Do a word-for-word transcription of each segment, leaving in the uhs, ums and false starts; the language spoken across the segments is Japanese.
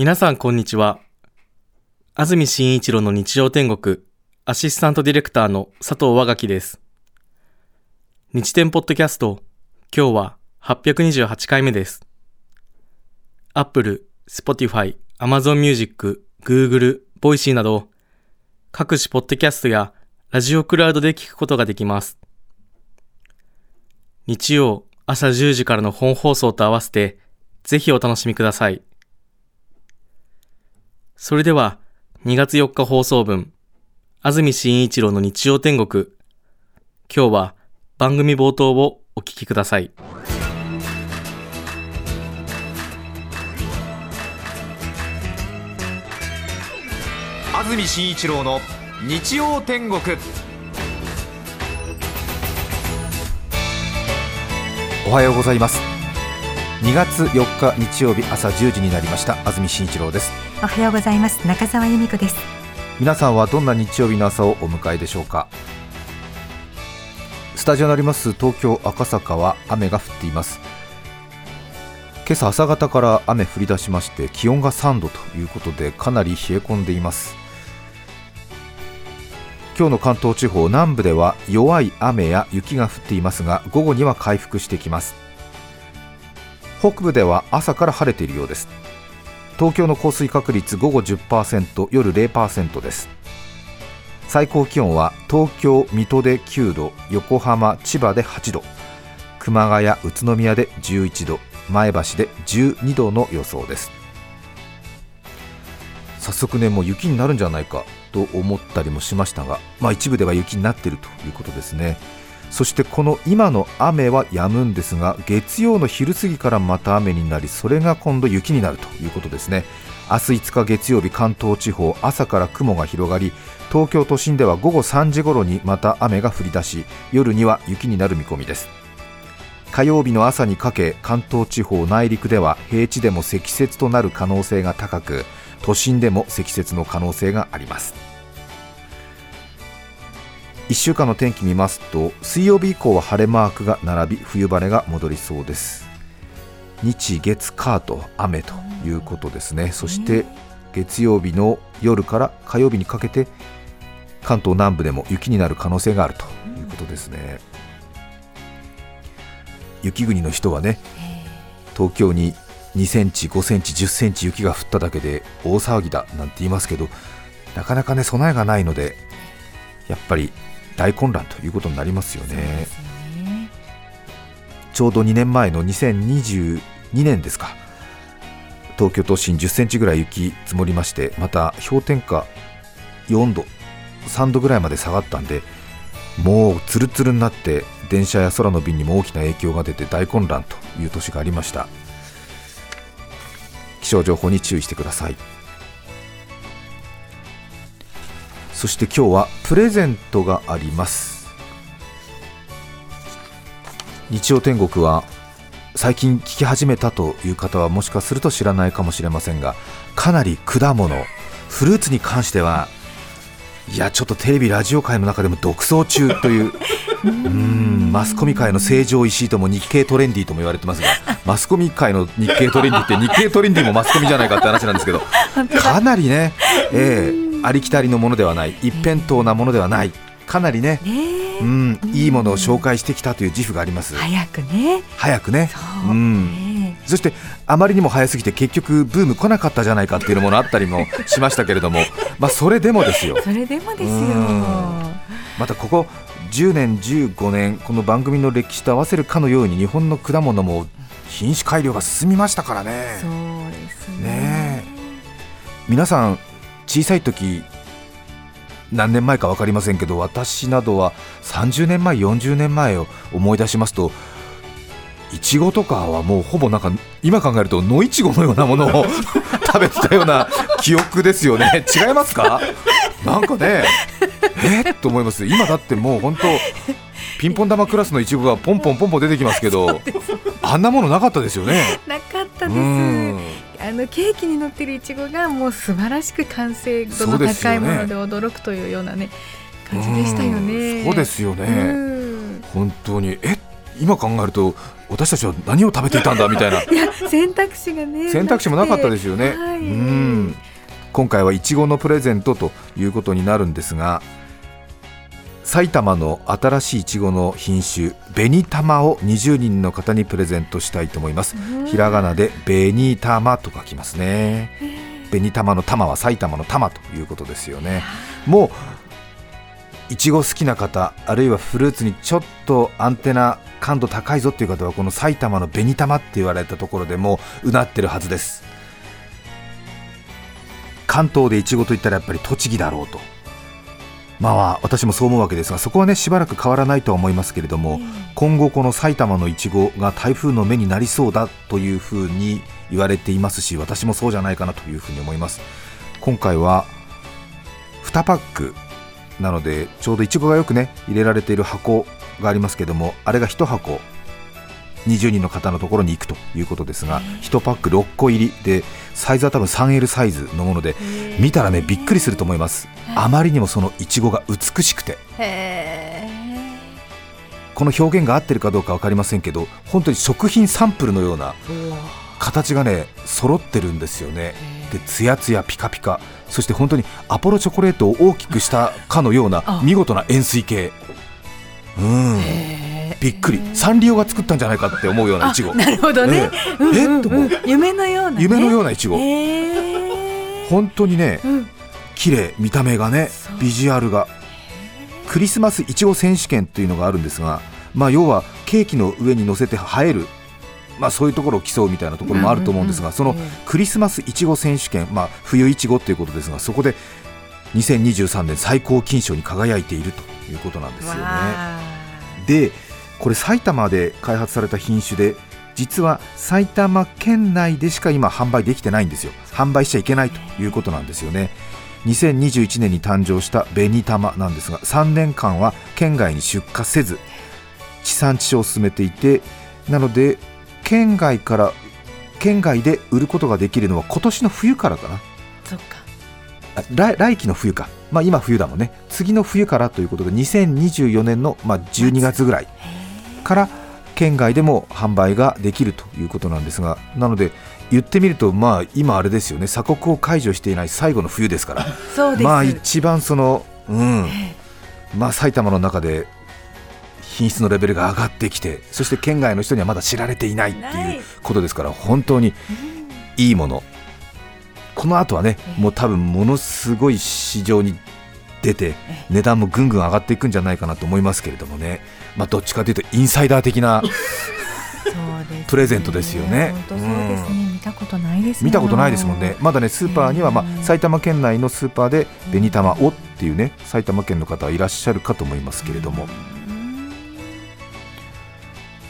皆さんこんにちは。安住紳一郎の日曜天国、アシスタントディレクターの佐藤和垣です。日天ポッドキャスト、今日ははっぴゃくにじゅうはちかいめです。 Apple、Spotify、Amazon Music、Google、Voicy など各種ポッドキャストやラジオクラウドで聞くことができます。日曜朝じゅうじからの本放送と合わせてぜひお楽しみください。それではにがつよっか放送分、安住紳一郎の日曜天国、今日は番組冒頭をお聞きください。安住紳一郎の日曜天国。おはようございます。にがつよっか日曜日朝じゅうじになりました。安住紳一郎です。おはようございます。中澤由美子です。皆さんはどんな日曜日の朝をお迎えでしょうか。スタジオにあります東京赤坂は雨が降っています。今朝朝方から雨降り出しまして、気温がさんどということでかなり冷え込んでいます。今日の関東地方南部では弱い雨や雪が降っていますが、午後には回復してきます。北部では朝から晴れているようです。東京の降水確率午後 じゅっパーセント、夜 ゼロパーセント です。最高気温は東京、水戸できゅうど、横浜、千葉ではちど、熊谷、宇都宮でじゅういちど、前橋でじゅうにどの予想です。早速ね、もう雪になるんじゃないかと思ったりもしましたが、まあ、一部では雪になっているということですね。そしてこの今の雨は止むんですが、月曜の昼過ぎからまた雨になり、それが今度雪になるということですね。明日いつか月曜日、関東地方朝から雲が広がり、東京都心では午後さんじ頃にまた雨が降り出し、夜には雪になる見込みです。火曜日の朝にかけ、関東地方内陸では平地でも積雪となる可能性が高く、都心でも積雪の可能性があります。いっしゅうかんの天気見ますと、水曜日以降は晴れマークが並び、冬晴れが戻りそうです。日月火と雨ということですね。そして月曜日の夜から火曜日にかけて、関東南部でも雪になる可能性があるということですね。雪国の人はね、東京ににセンチ、ごセンチ、じゅっセンチ雪が降っただけで大騒ぎだなんて言いますけど、なかなかね、備えがないのでやっぱり大混乱ということになりますよ ね, ですね。ちょうどにねんまえのにせんにじゅうにねんですか、東京都心じゅっセンチぐらい雪積もりまして、また氷点下よんど、さんどぐらいまで下がったんで、もうツルツルになって電車や空の便にも大きな影響が出て大混乱という年がありました。気象情報に注意してください。そして今日はプレゼントがあります。日曜天国は最近聞き始めたという方はもしかすると知らないかもしれませんが、かなり果物、フルーツに関してはいやちょっとテレビラジオ界の中でも独走中という、 うーん、マスコミ界の成城石井とも日経トレンディとも言われてますが、マスコミ界の日経トレンディって日経トレンディもマスコミじゃないかって話なんですけど、かなりね、えーありきたりのものではない、一辺倒なものではない、かなりね、えー、うん、いいものを紹介してきたという自負があります。早くね早く ね, そうね、うん、そしてあまりにも早すぎて結局ブーム来なかったじゃないかっていうものあったりもしましたけれどもまあそれでもですよ、それでもですよ、またここじゅうねんじゅうごねん、この番組の歴史と合わせるかのように日本の果物も品種改良が進みましたからね。そうですね。ねえ、皆さん小さい時、何年前か分かりませんけど、私などはさんじゅうねんまえ、よんじゅうねんまえを思い出しますと、いちごとかはもうほぼなんか今考えると野いちごのようなものを食べてたような記憶ですよね。違いますか？なんかね、えっと思います。今だってもう本当ピンポン玉クラスのいちごがポンポンポンポン出てきますけど、あんなものなかったですよね。なかったです。あのケーキに乗ってるいちごがもう素晴らしく完成度の高いもので驚くというようなね、感じでしたよね。そうですよね。本当にえ今考えると私たちは何を食べていたんだみたいな。いや選択肢がね、選択肢もなかったですよね、はい、うん。今回はいちごのプレゼントということになるんですが、埼玉の新しいいちごの品種紅玉をにじゅうにんの方にプレゼントしたいと思います。ひらがなで紅玉と書きますね。紅玉の玉は埼玉の玉ということですよね。もういちご好きな方、あるいはフルーツにちょっとアンテナ感度高いぞという方はこの埼玉の紅玉って言われたところでもううなってるはずです。関東でいちごといったらやっぱり栃木だろうと、まあ、まあ私もそう思うわけですが、そこはねしばらく変わらないとは思いますけれども、今後この埼玉のいちごが台風の目になりそうだというふうに言われていますし、私もそうじゃないかなというふうに思います。今回はにパックなのでちょうどいちごがよくね入れられている箱がありますけれども、あれがいち箱にじゅうにんの方のところに行くということですが、いちパックろっこ入りでサイズは多分 スリーエル サイズのもので、見たらねびっくりすると思います。あまりにもそのいちごが美しくて、この表現が合ってるかどうか分かりませんけど、本当に食品サンプルのような形がね揃ってるんですよね。でツヤツヤピカピカ、そして本当にアポロチョコレートを大きくしたかのような見事な円錐形、うん、びっくり。サンリオが作ったんじゃないかって思うようないちご。なるほどね、えーうんうんうん、え夢のような、ね、夢のようないちご、えー、本当にね、うん、綺麗、見た目がね、ビジュアルが。クリスマスいちご選手権っていうのがあるんですが、まあ、要はケーキの上に乗せて映える、まあ、そういうところを競うみたいなところもあると思うんですが、うんうんうん、そのクリスマスいちご選手権、まあ、冬いちごということですが、そこでにせんにじゅうさんねん最高金賞に輝いているということなんですよね。でこれ埼玉で開発された品種で、実は埼玉県内でしか今販売できてないんですよ。販売しちゃいけないということなんですよね。にせんにじゅういちねんに誕生した紅玉なんですが、さんねんかんは県外に出荷せず地産地消を進めていて、なので県外から県外で売ることができるのは今年の冬からかな。そっか、あ 来, 来期の冬か、まあ、今冬だもんね。次の冬からということでにせんにじゅうよねんのまあじゅうにがつぐらいから県外でも販売ができるということなんですが、なので言ってみると、まあ今あれですよね、鎖国を解除していない最後の冬ですから、そうです、まあ一番その、うん、まあ埼玉の中で品質のレベルが上がってきて、そして県外の人にはまだ知られていないっていうことですから、本当にいいもの。この後はねもう多分ものすごい市場に出て値段もぐんぐん上がっていくんじゃないかなと思いますけれどもね、まあ、どっちかというとインサイダー的なプレゼントですよね。見たことないです見たことないですもんね。まだねスーパーには、まあ、埼玉県内のスーパーで紅玉をっていうね、埼玉県の方はいらっしゃるかと思いますけれども、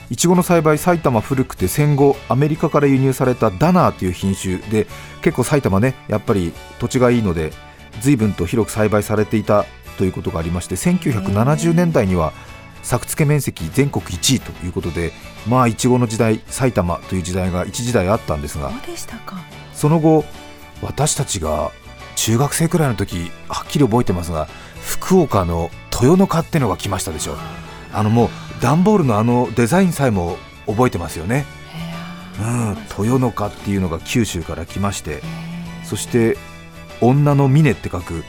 いちごの栽培埼玉古くて、戦後アメリカから輸入されたダナーという品種で、結構埼玉ねやっぱり土地がいいので随分と広く栽培されていたということがありまして、せんきゅうひゃくななじゅうねんだいには作付面積全国いちいということで、まあいちごの時代、埼玉という時代が一時代あったんですが、そうでしたか。その後私たちが中学生くらいの時はっきり覚えてますが、福岡の豊の花ってのが来ましたでしょ。あのもう段ボールのあのデザインさえも覚えてますよね、うん、豊の花っていうのが九州から来まして、そして女の峰って書く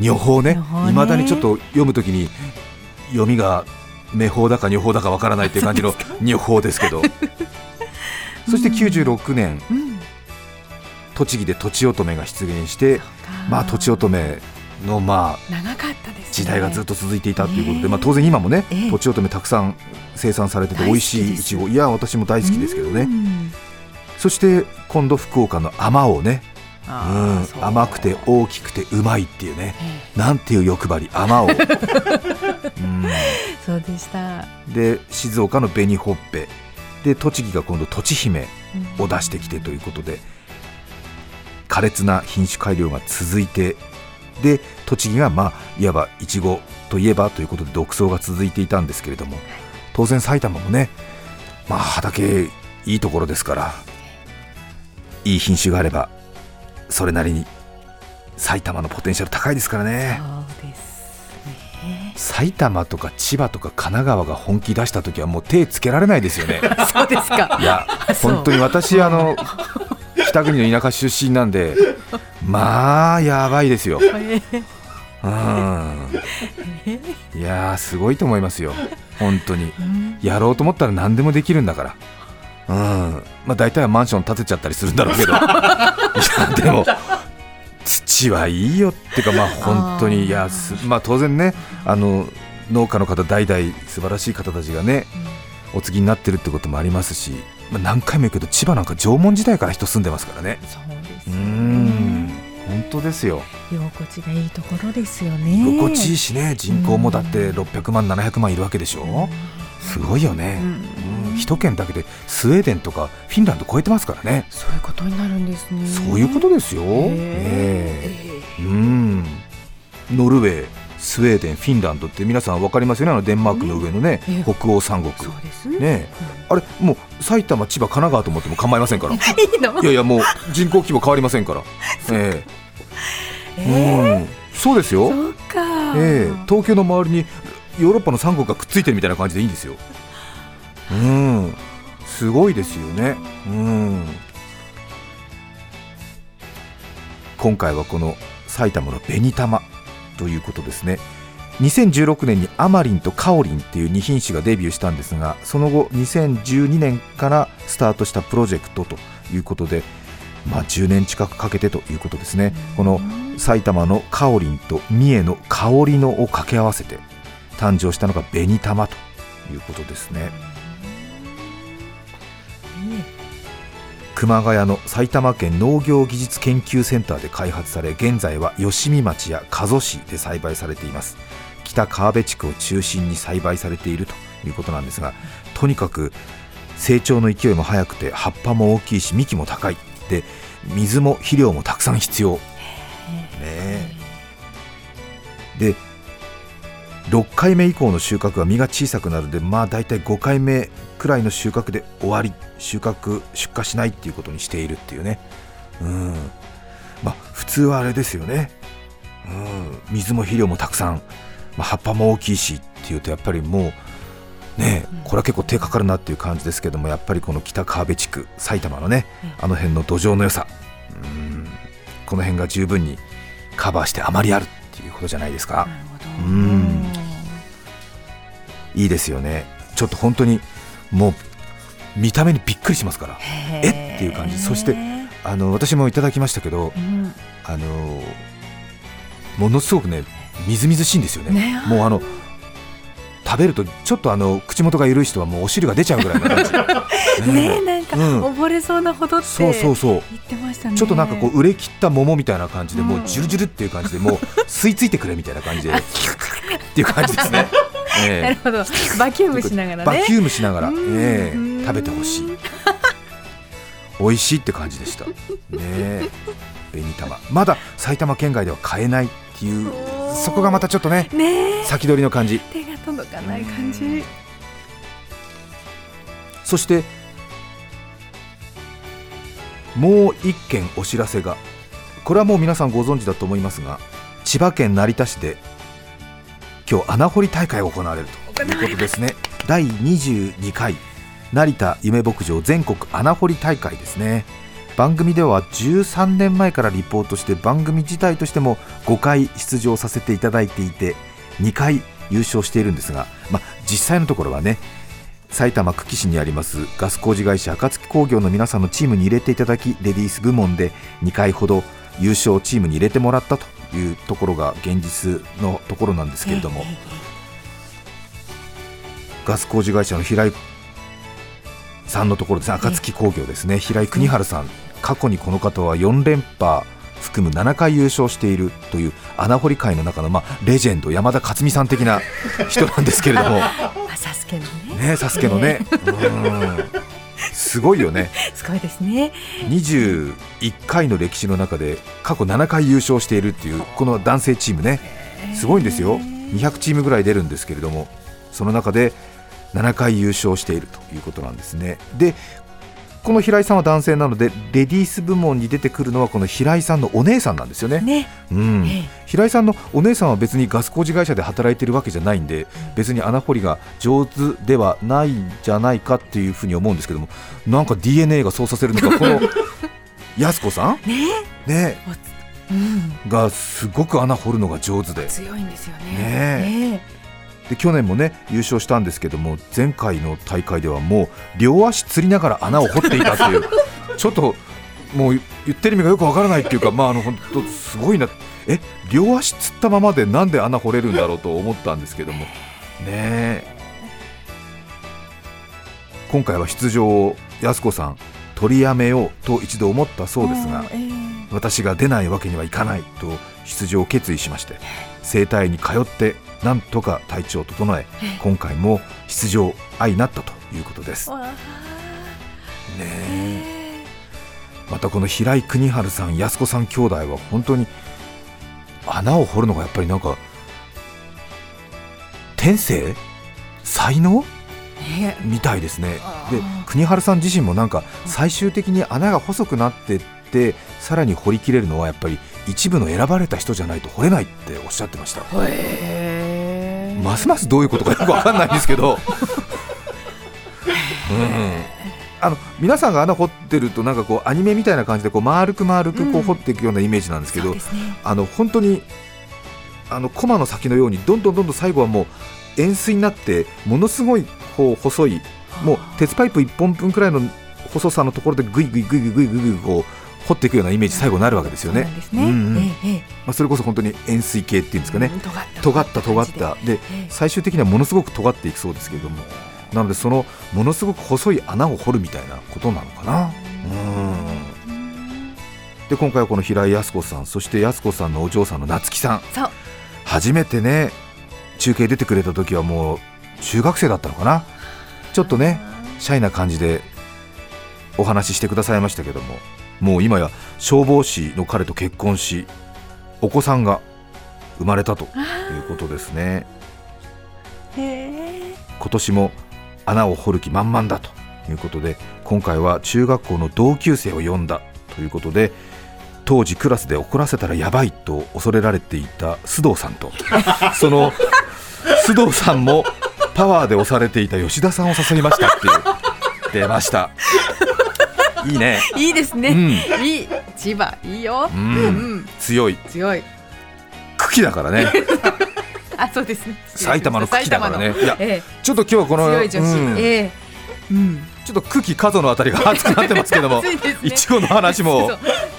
女峰ね、いまだにちょっと読むときに読みが女峰だか女峰だかわからないっていう感じの女峰ですけどそしてきゅうじゅうろくねん、うん、栃木でとちおとめが出現して、まあとちおとめのまあ長かったですね、時代がずっと続いていたということで、まあ、当然今もねとちおとめたくさん生産されてて美味しいいちご、いや私も大好きですけどね。そして今度福岡のあまおうね、うん、甘くて大きくてうまいっていうね、うん、なんていう欲張り、あまおう、うん、そうでした。で静岡の紅ほっぺで、栃木が今度とちひめを出してきてということで、うん、苛烈な品種改良が続いて、で栃木がまあいわばいちごといえばということで独走が続いていたんですけれども、当然埼玉もね、まあ、畑いいところですから、いい品種があればそれなりに埼玉のポテンシャル高いですからね。そうですね。埼玉とか千葉とか神奈川が本気出したときはもう手つけられないですよね。そうですか。いや本当に私あの北国の田舎出身なんでまあやばいですよ、うん、いやすごいと思いますよ本当に。やろうと思ったら何でもできるんだから、うんまあ、大体はマンション建てちゃったりするんだろうけどいやでも土はいいよってか、まあ、本当にいや、まあ、当然ねあの農家の方代々素晴らしい方たちがねお継ぎになってるってこともありますし、まあ、何回も言うけど千葉なんか縄文時代から人住んでますからね。そうですね。うーん本当ですよ。居心地がいいところですよね。居心地いいしね人口もだってろっぴゃくまんななひゃくまんいるわけでしょ。すごいよね。うん一県だけでスウェーデンとかフィンランド超えてますからね。そういうことになるんですね。そういうことですよ、えーえー、うんノルウェースウェーデンフィンランドって皆さん分かりますよね。あのデンマークの上のね、えー、北欧三国そうですね、ねうん、あれもう埼玉千葉神奈川と思っても構いませんからいいの？いやいやもう人口規模変わりませんから、えーえーうん、そうですよ。そうか、えー、東京の周りにヨーロッパの三国がくっついてるみたいな感じでいいんですよ。うんすごいですよね。うん今回はこの埼玉の紅玉ということですね。にせんじゅうろくねんにアマリンとカオリンっていうに品種がデビューしたんですがその後にせんじゅうにねんからスタートしたプロジェクトということで、まあ、じゅうねん近くかけてということですね。この埼玉のカオリンと三重の香りのを掛け合わせて誕生したのが紅玉ということですね。熊谷の埼玉県農業技術研究センターで開発され現在は吉見町や加須市で栽培されています。北川辺地区を中心に栽培されているということなんですがとにかく成長の勢いも早くて葉っぱも大きいし幹も高いで水も肥料もたくさん必要、ね、でろっかいめ以降の収穫は実が小さくなるので、まあ、だいたいごかいめくらいの収穫で終わり収穫出荷しないっていうことにしているっていうね。うん、まあ、普通はあれですよね、うん、水も肥料もたくさん、まあ、葉っぱも大きいしっていうとやっぱりもうねこれは結構手かかるなっていう感じですけどもやっぱりこの北川辺地区埼玉のねあの辺の土壌の良さ、うん、この辺が十分にカバーしてあまりあるっていうことじゃないですか。うんいいですよね。ちょっと本当にもう見た目にびっくりしますからえっていう感じ。そしてあの私もいただきましたけど、うん、あのものすごくねみずみずしいんですよ ね, ねもうあの食べるとちょっとあの口元が緩い人はもうお汁が出ちゃうぐらいの感じねえなんか溺れそうなほどって言ってましたね、うん、そうそうそうちょっとなんかこう売れ切った桃みたいな感じでもうジュルジュルっていう感じでもう吸い付いてくれみたいな感じでっていう感じですねえー、なるほどバキュームしながらねバキュームしながら、えー、食べてほしい美味しいって感じでしたねえ紅玉まだ埼玉県外では買えないっていうそこがまたちょっと ね, ね先取りの感じ手が届かない感じ。そしてもう一件お知らせがこれはもう皆さんご存知だと思いますが千葉県成田市で今日穴掘り大会が行われるということですね。だいにじゅうにかい成田夢牧場全国穴掘り大会ですね。番組ではじゅうさんねんまえからリポートして番組自体としてもごかい出場させていただいていてにかい優勝しているんですが、まあ、実際のところはね埼玉久喜市にありますガス工事会社暁工業の皆さんのチームに入れていただきレディース部門でにかいほど優勝チームに入れてもらったというところが現実のところなんですけれどもガス工事会社の平井さんのところですね。暁工業ですね平井国原さん過去にこの方はよんれんぱ含むななかい優勝しているという穴掘り界の中の、まあ、レジェンド山田勝美さん的な人なんですけれどもサスケのねサスケのねすごいよねすごいですね。にじゅういっかいの歴史の中で過去ななかい優勝しているっていうこの男性チームねすごいんですよ。にひゃくチームぐらい出るんですけれどもその中でななかい優勝しているということなんですね。でこの平井さんは男性なのでレディース部門に出てくるのはこの平井さんのお姉さんなんですよ ね, ね、うんええ、平井さんのお姉さんは別にガス工事会社で働いてるわけじゃないんで、別に穴掘りが上手ではないんじゃないかっていうふうに思うんですけども、なんか ディーエヌエー がそうさせるのかこの安子さんねえねえうん、がすごく穴掘るのが上手で強いんですよ ね, ねえで去年もね優勝したんですけども、前回の大会ではもう両足つりながら穴を掘っていたというちょっともう言ってる意味がよくわからないっていうか、まああの本当すごいな、え両足つったままでなんで穴掘れるんだろうと思ったんですけどもねえ、今回は出場を安子さん取りやめようと一度思ったそうですが、えー私が出ないわけにはいかないと出場を決意しまして、整体に通ってなんとか体調を整え、今回も出場相なったということです、ねえまたこの平井邦治さん安子さん兄弟は本当に穴を掘るのがやっぱりなんか天性才能みたいですね。で邦治さん自身もなんか最終的に穴が細くなってでさらに掘り切れるのはやっぱり一部の選ばれた人じゃないと掘れないっておっしゃってました。へーますますどういうことかよく分かんないんですけど、うん、あの皆さんが穴掘ってるとなんかこうアニメみたいな感じでこう丸く丸くこう掘っていくようなイメージなんですけど、うんそうですね、あの本当にあのコマの先のようにどんどんどんどん最後はもう円錐になってものすごいこう細いもう鉄パイプいっぽんぶんくらいの細さのところでグイグイグイグイグイグイこう掘っていくようなイメージ最後になるわけですよね。それこそ本当に円錐形っていうんですかね、うん、尖った尖った尖ったで、ええ、最終的にはものすごく尖っていきそうですけれども、なのでそのものすごく細い穴を掘るみたいなことなのかな。うんうんで今回はこの平井康子さん、そして康子さんのお嬢さんの夏希さん、そう初めてね中継出てくれた時はもう中学生だったのかな、ちょっとねシャイな感じでお話ししてくださいましたけども、もう今や消防士の彼と結婚しお子さんが生まれたということですね。へ今年も穴を掘る気満々だということで、今回は中学校の同級生を呼んだということで、当時クラスで怒らせたらやばいと恐れられていた須藤さんとその須藤さんもパワーで押されていた吉田さんを誘いましたっていう出ましたいいねいいですね、うん、いい千葉いいよ、うんうん、強い強い茎だからねあそうですね埼玉の茎だからね、いや、ええ、ちょっと今日はこの強い女子、うんええうん、ちょっと茎角のあたりが熱くなってますけどもいちごの話も、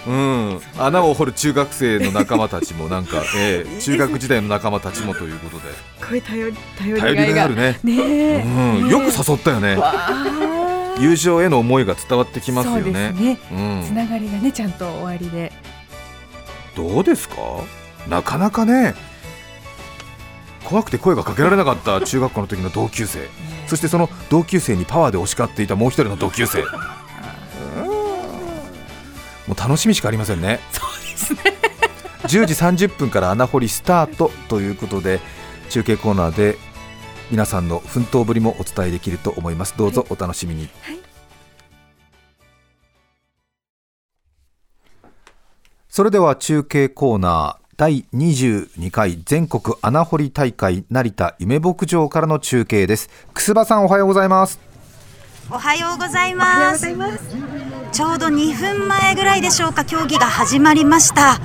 うん、穴を掘る中学生の仲間たちもなんか、ええ、中学時代の仲間たちもということで、これ頼り頼りがいがあるね、ね、うん、よく誘ったよね友情への思いが伝わってきますよね。そうですね、うん、つながりがねちゃんと終わりでどうですか、なかなかね怖くて声がかけられなかった中学校の時の同級生、そしてその同級生にパワーで押し勝っていたもう一人の同級生もう楽しみしかありませんね。そうですねじゅうじさんじゅっぷんから穴掘りスタートということで、中継コーナーで皆さんの奮闘ぶりもお伝えできると思います。どうぞお楽しみに、はいはい、それでは中継コーナーだいにじゅうにかい全国穴掘り大会成田夢牧場からの中継です。楠葉さんおはようございます。おはようございます。ちょうどにふんまえぐらいでしょうか、競技が始まりました。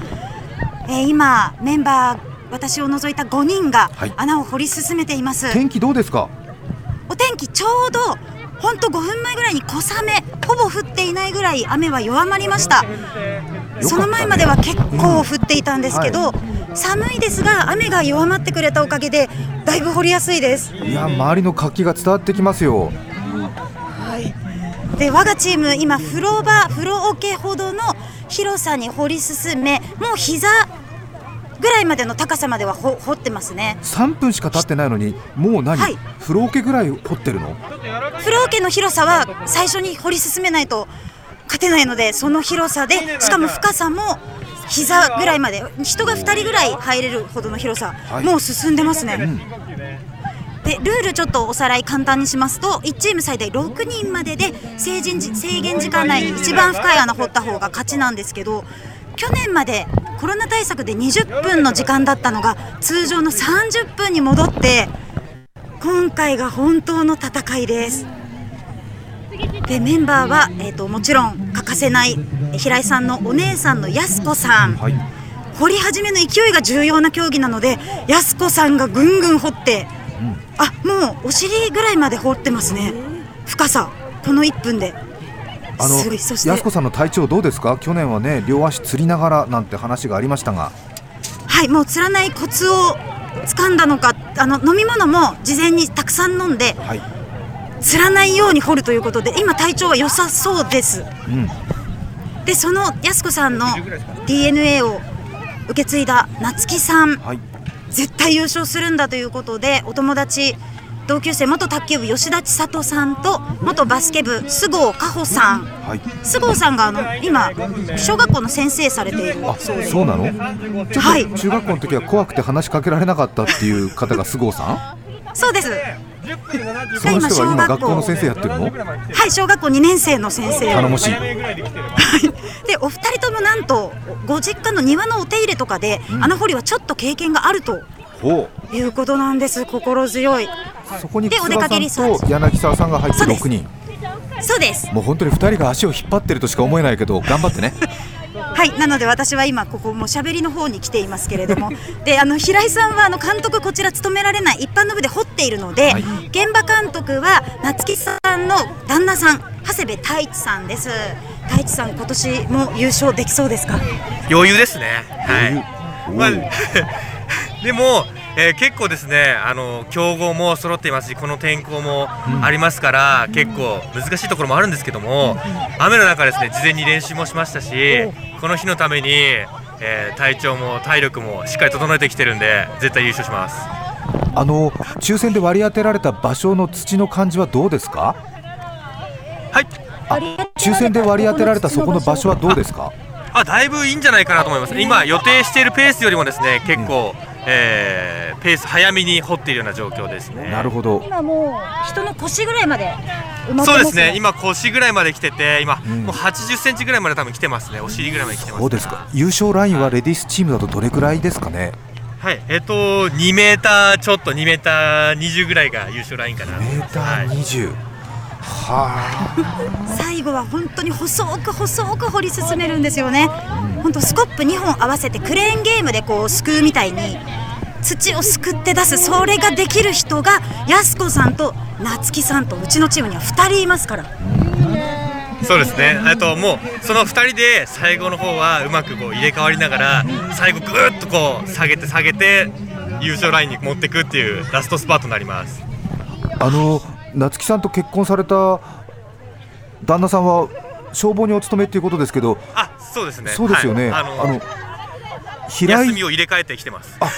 えー、今メンバー私を除いたごにんが穴を掘り進めています。はい、天気どうですか？お天気ちょうどほんとごふんまえぐらいに小雨、ほぼ降っていないぐらい雨は弱まりました。その前までは結構降っていたんですけど、うんはい、寒いですが雨が弱まってくれたおかげでだいぶ掘りやすいです。いや周りの活気が伝わってきますよ。はい、で我がチーム今風呂場、風呂桶ほどの広さに掘り進め、もう膝ぐらいまでの高さまでは掘ってますね。さんぷんしか経ってないのにもう何、はい、風呂桶ぐらい掘ってるの？風呂桶の広さは最初に掘り進めないと勝てないので、その広さでしかも深さも膝ぐらいまで人がふたりぐらい入れるほどの広さ、はい、もう進んでますね。うん、でルールちょっとおさらい簡単にしますと、いちチーム最大ろくにんまでで制限時間内に一番深い穴掘った方が勝ちなんですけど、去年までコロナ対策でにじゅっぷんの時間だったのが通常のさんじゅっぷんに戻って、今回が本当の戦いです。でメンバーは、えー、ともちろん欠かせない平井さんのお姉さんのやすこさん、はい、掘り始めの勢いが重要な競技なので、やすこさんがぐんぐん掘って、うん、あもうお尻ぐらいまで掘ってますね。深さこのいっぷんで。あのやすこさんの体調どうですか？去年はね両足つりながらなんて話がありましたが、はい、もうつらないコツを掴んだのか、あの飲み物も事前にたくさん飲んで、はい、つらないように掘るということで今体調は良さそうです、うん、でそのやすこさんの ディーエヌエー を受け継いだなつきさん、はい、絶対優勝するんだということで、お友達同級生元卓球部吉田千里さんと元バスケ部須郷佳穂さん、はい、須郷さんがあの今小学校の先生されている。あ、そうなの？ちょっと中学校の時は怖くて話しかけられなかったっていう方が須郷さんそうです。その人は今学校の先生やってるの？はい、小学校にねん生の先生。頼もしいでお二人ともなんとご実家の庭のお手入れとかで、うん、穴掘りはちょっと経験があるということなんです。心強い。そこに楠田さんと柳沢さんが入ってろくにん。そうです。もう本当にふたりが足を引っ張ってるとしか思えないけど頑張ってねはい、なので私は今ここもうしゃべりの方に来ていますけれどもであの平井さんはあの監督こちら務められない一般の部で掘っているので、はい、現場監督は夏木さんの旦那さん長谷部太一さんです。太一さん今年も優勝できそうですか？余裕ですね、はい、まあ、でも、えー、結構ですね、あの強豪も揃っていますし、この天候もありますから、うん、結構難しいところもあるんですけども、雨の中ですね事前に練習もしましたし、この日のために、えー、体調も体力もしっかり整えてきてるんで絶対優勝します。あの抽選で割り当てられた場所の土の感じはどうですか？はい、あ抽選で割り当てられたそこの場所はどうですか？ああ、だいぶいいんじゃないかなと思います。今予定しているペースよりもですね結構、うん、えー、ペース早めに掘っているような状況ですね。なるほど。今もう人の腰ぐらいまで埋まってますね。そうですね、今腰ぐらいまで来てて、今、うん、もうはちじゅっセンチぐらいまで多分来てますね。お尻ぐらいまで来てます。そうですか。優勝ラインはレディースチームだとどれくらいですかね？はい、えっとにメーターちょっとにメーターにじゅうぐらいが優勝ラインかな。にメーターにじゅう、はい、はあ、最後は本当に細く細く掘り進めるんですよね。本当スコップにほん合わせてクレーンゲームでこうすくうみたいに土をすくって出す。それができる人がやすこさんとなつきさんとうちのチームにはふたりいますから。そうですね、あともうそのふたりで最後の方はうまくこう入れ替わりながら最後ぐーっとこう下げて下げて優勝ラインに持っていくっていうラストスパートになります。あの夏木さんと結婚された旦那さんは消防にお勤めということですけど。あ、そうですね、そうですよね、はい、あのあの平井休みを入れ替えてきてます。あ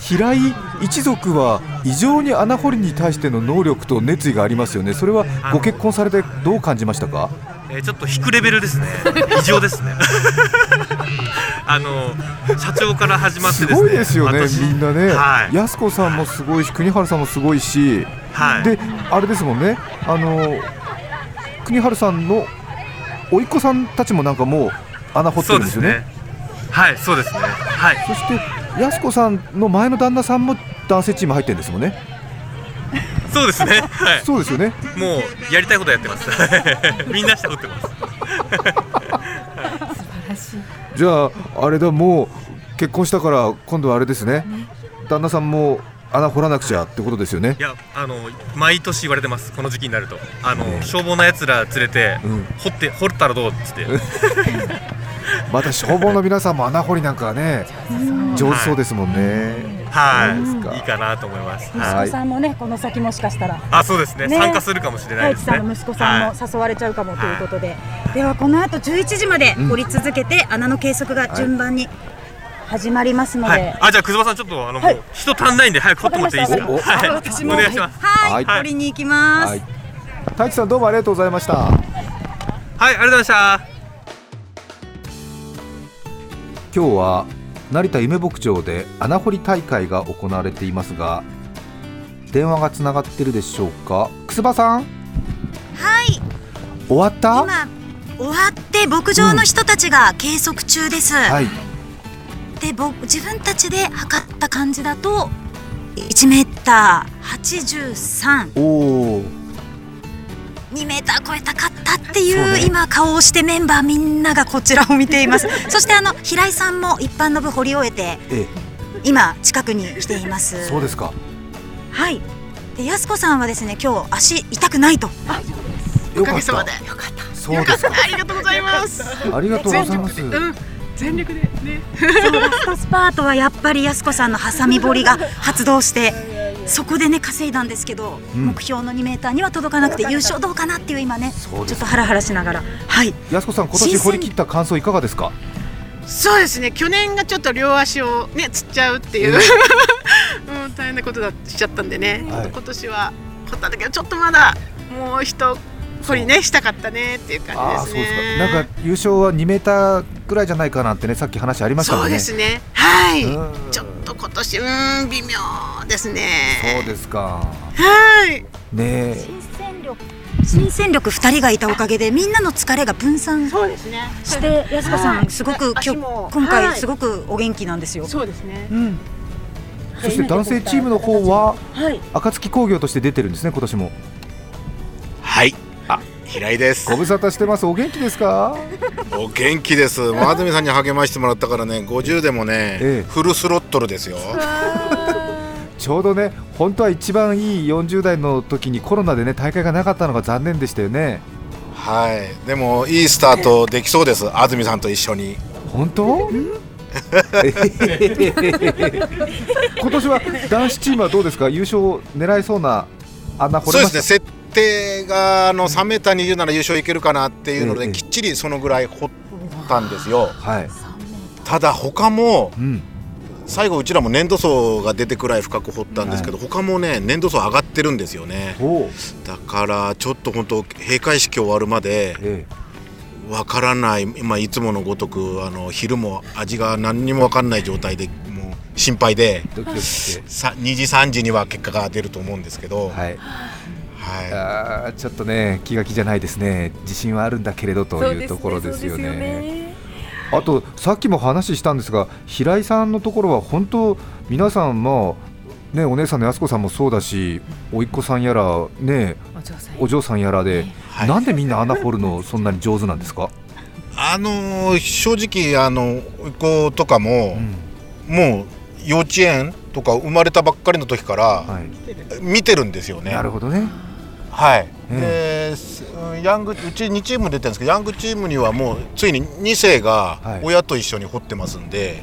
平井一族は異常に穴掘りに対しての能力と熱意がありますよね。それはご結婚されてどう感じましたか？えー、ちょっと引くレベルですね。異常ですねあの社長から始まってですね、すごいですよねみんなね、はい、安子さんもすごいし国原さんもすごいし、はい、であれですもんね、あの国原さんのおいっ子さんたちもなんかもう穴掘ってるんですよね。はい、そうですね、はい、そして安子さんの前の旦那さんも男性チーム入ってるんですもんね。そうですね、はい、そうですよね、もうやりたいことやってますみんな下掘ってます素晴らしい。じゃああれだ、もう結婚したから今度はあれですね、旦那さんも穴掘らなくちゃってことですよね。いや、あの毎年言われてます、この時期になると、あの、ね、消防のやつら連れて、うん、掘って掘ったらどうっつってまた消防の皆さんも穴掘りなんかね上手そうですもんね。はい、うん、いいかなと思います。息子さんもね、はい、この先もしかしたら、あ、そうですね、ね、参加するかもしれないですね。太一さんの息子さんも誘われちゃうかもということで、はい、ではこの後じゅういちじまで掘り続けて、うん、穴の計測が順番に始まりますので、はい、あ、じゃあくずばさんちょっとあの、はい、もう人足んないんで早く掘ってもらっていいですか？はい、私もお願いします。はい、掘りに行きます。はい、太一さんどうもありがとうございました。はい、ありがとうございました。今日は成田夢牧場で穴掘り大会が行われていますが、電話がつながってるでしょうか。くすばさん。はい、終わった。今終わって牧場の人たちが計測中です、うん、はい、で自分たちで測った感じだといちメーターはちじゅうさん、おーにメーター超えたかったっていう、ね、今顔をしてメンバーみんながこちらを見ていますそしてあの平井さんも一般の部掘り終えて、ええ、今近くに来ています。そうですか。はい、で安子さんはですね、今日足痛くないと。あ、おかげさまでよかった。そうですか。ありがとうございます。ありがとうございます。全力でね。ラストスパートはやっぱり安子さんのハサミ彫りが発動してそこでね稼いだんですけど、うん、目標のにメーターには届かなくて優勝どうかなっていう今ね、ちょっとハラハラしながら、はい、安子さん今年掘り切った感想いかがですか。そうですね、去年がちょっと両足をねつっちゃうっていう、うん、もう大変なことだしちゃったんでね、はい、今年は掘ったんだけどちょっとまだもう一掘りねしたかったねっていう感じですね。あ、そうですか。なんか優勝はにメーターくらいじゃないかなんてね、さっき話ありましたもんね。そうですね、はい、ちょっと今年うーん微妙ですね。そうですか。はい、ね、新戦力新戦力ふたりがいたおかげでみんなの疲れが分散して、安子さんすごく今回すごくお元気なんですよ。そうですね、うん、そして男性チームの方は暁工業として出てるんですね、今年も。はい、あ、平井です。ご無沙汰してます。お元気ですか。お元気です。真澄さんに励ましてもらったからね、ごじゅうでもね、ええ、フルスロットルですよちょうどね、本当は一番いいよんじゅうだいの時にコロナでね大会がなかったのが残念でしたよね。はい、でもいいスタートできそうです。安住さんと一緒に。本当？今年は男子チームはどうですか？優勝を狙いそうな穴掘れました？そうですね、設定があのさんメーターにじゅうなら優勝いけるかなっていうので、ええ、きっちりそのぐらい掘ったんですよ。はい、ただ他も、うん、最後うちらも粘土層が出てくらい深く掘ったんですけど、はい、他もね粘土層上がってるんですよね。だからちょっと本当閉会式終わるまでわからない、まあ、いつものごとくあの昼も味が何にもわかんない状態でもう心配でドキドキしてにじさんじには結果が出ると思うんですけど、はいはい、あ、ちょっとね気が気じゃないですね。自信はあるんだけれどというところですよね。あとさっきも話したんですが、平井さんのところは本当皆さんも、ね、お姉さんの安子さんもそうだし、おいっ子さんやら、ね、お嬢さんやらで、はい、なんでみんな穴掘るのそんなに上手なんですか。あのー、正直あのおいっ子とかも、うん、もう幼稚園とか生まれたばっかりの時から、はい、見てるんですよね。なるほどね。はい、でヤングうちにチーム出てるんですけど、ヤングチームにはもうついににせいが親と一緒に掘ってますんで、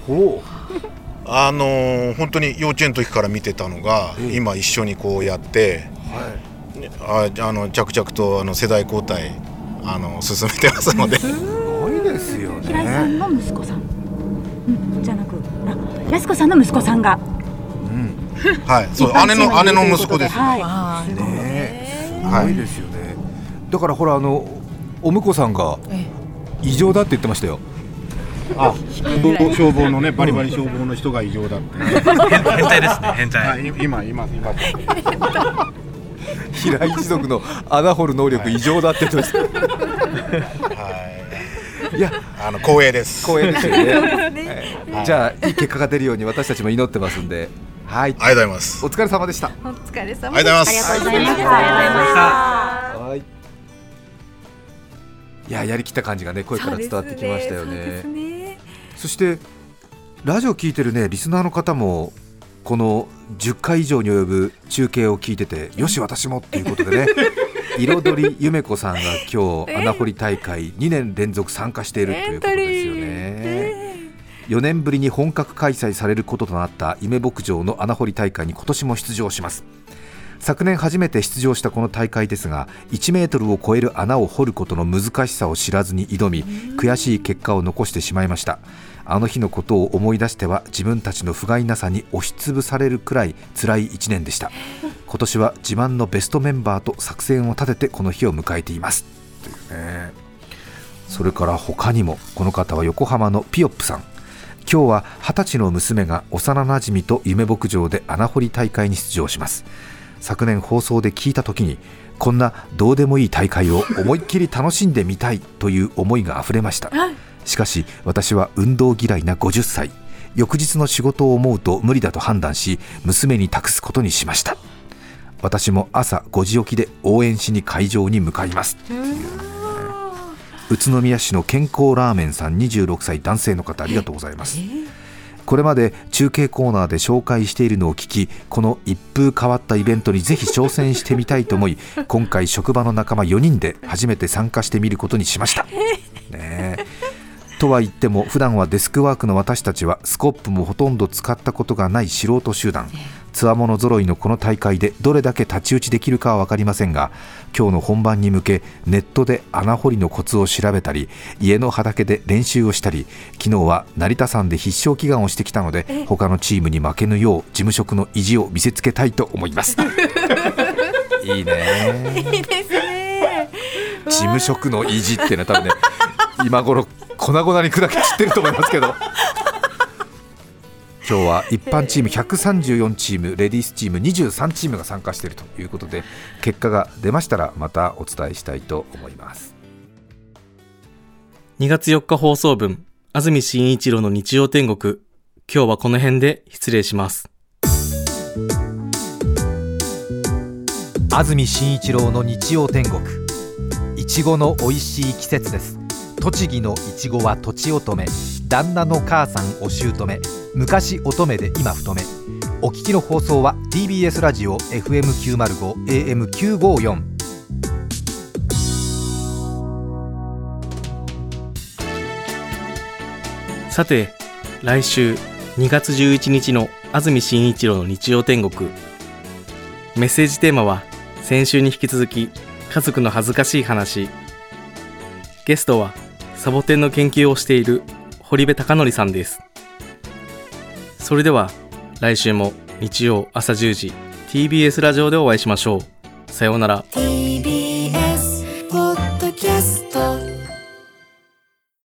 はい、あのー、本当に幼稚園の時から見てたのが今一緒にこうやって、はい、ああの着々とあの世代交代あの進めてますので。すごいですよね。平井さんの息子さん、うん、じゃなく安子さんの息子さんが、うん、はい、そう、姉の姉の息子です、はい、あー、ね、はい、ですよね。だからほらあのお婿さんが異常だって言ってましたよ。あ、消防のね、バリバリ消防の人が異常だって、ね、変態ですね、変態。今今今平井一族の穴掘る能力異常だって言ってました、はい、いや、あの光栄です。光栄ですよねはい、じゃあいい結果が出るように私たちも祈ってますんで、はい、ありがとうございます。お疲れ様でした。お疲れ様でした。ありがとうございました。いや、やりきった感じがね、声から伝わってきましたよ ね。 そうですね。そしてラジオ聞いてるねリスナーの方もこのじゅっかい以上に及ぶ中継を聞いてて、よし私もっていうことでね彩りゆめ子さんが今日穴掘り大会にねん連続参加しているということですよね。よねんぶりに本格開催されることとなった夢牧場の穴掘り大会に今年も出場します。昨年初めて出場したこの大会ですが、いちメートルを超える穴を掘ることの難しさを知らずに挑み、悔しい結果を残してしまいました。あの日のことを思い出しては自分たちの不甲斐なさに押しつぶされるくらい辛いいちねんでした。今年は自慢のベストメンバーと作戦を立ててこの日を迎えています。それから他にもこの方は横浜のピヨップさん、今日ははたちの娘が幼なじみと夢牧場で穴掘り大会に出場します。昨年放送で聞いた時に、こんなどうでもいい大会を思いっきり楽しんでみたいという思いがあふれました。しかし私は運動嫌いなごじゅっさい、翌日の仕事を思うと無理だと判断し、娘に託すことにしました。私も朝ごじ起きで応援しに会場に向かいますっていう、ね、宇都宮市の健康ラーメンさんにじゅうろくさい男性の方、ありがとうございます。これまで中継コーナーで紹介しているのを聞き、この一風変わったイベントにぜひ挑戦してみたいと思い今回職場の仲間よにんで初めて参加してみることにしました、ね、とは言っても普段はデスクワークの私たちはスコップもほとんど使ったことがない素人集団、強者揃いのこの大会でどれだけ太刀打ちできるかは分かりませんが、今日の本番に向けネットで穴掘りのコツを調べたり、家の畑で練習をしたり、昨日は成田山で必勝祈願をしてきたので他のチームに負けぬよう事務職の意地を見せつけたいと思いますいいね、いいですね。事務職の意地っていうのは多分ね今頃粉々に砕け散ってると思いますけど今日は一般チームひゃくさんじゅうよんチーム、レディースチームにじゅうさんチームが参加しているということで、結果が出ましたらまたお伝えしたいと思います。にがつよっか放送分、安住紳一郎の日曜天国、今日はこの辺で失礼します。安住紳一郎の日曜天国、いちごの美味しい季節です。栃木のいちごはとちおとめ、旦那の母さんお姑、昔乙女で今太め。お聞きの放送は ティービーエス ラジオ エフエムきゅうまるご エーエムきゅうごよん。さて来週にがつじゅういちにちの安住紳一郎の日曜天国、メッセージテーマは先週に引き続き家族の恥ずかしい話。ゲストはサボテンの研究をしている堀部貴則さんです。それでは来週も日曜朝じゅうじ ティービーエス ラジオでお会いしましょう。さようなら。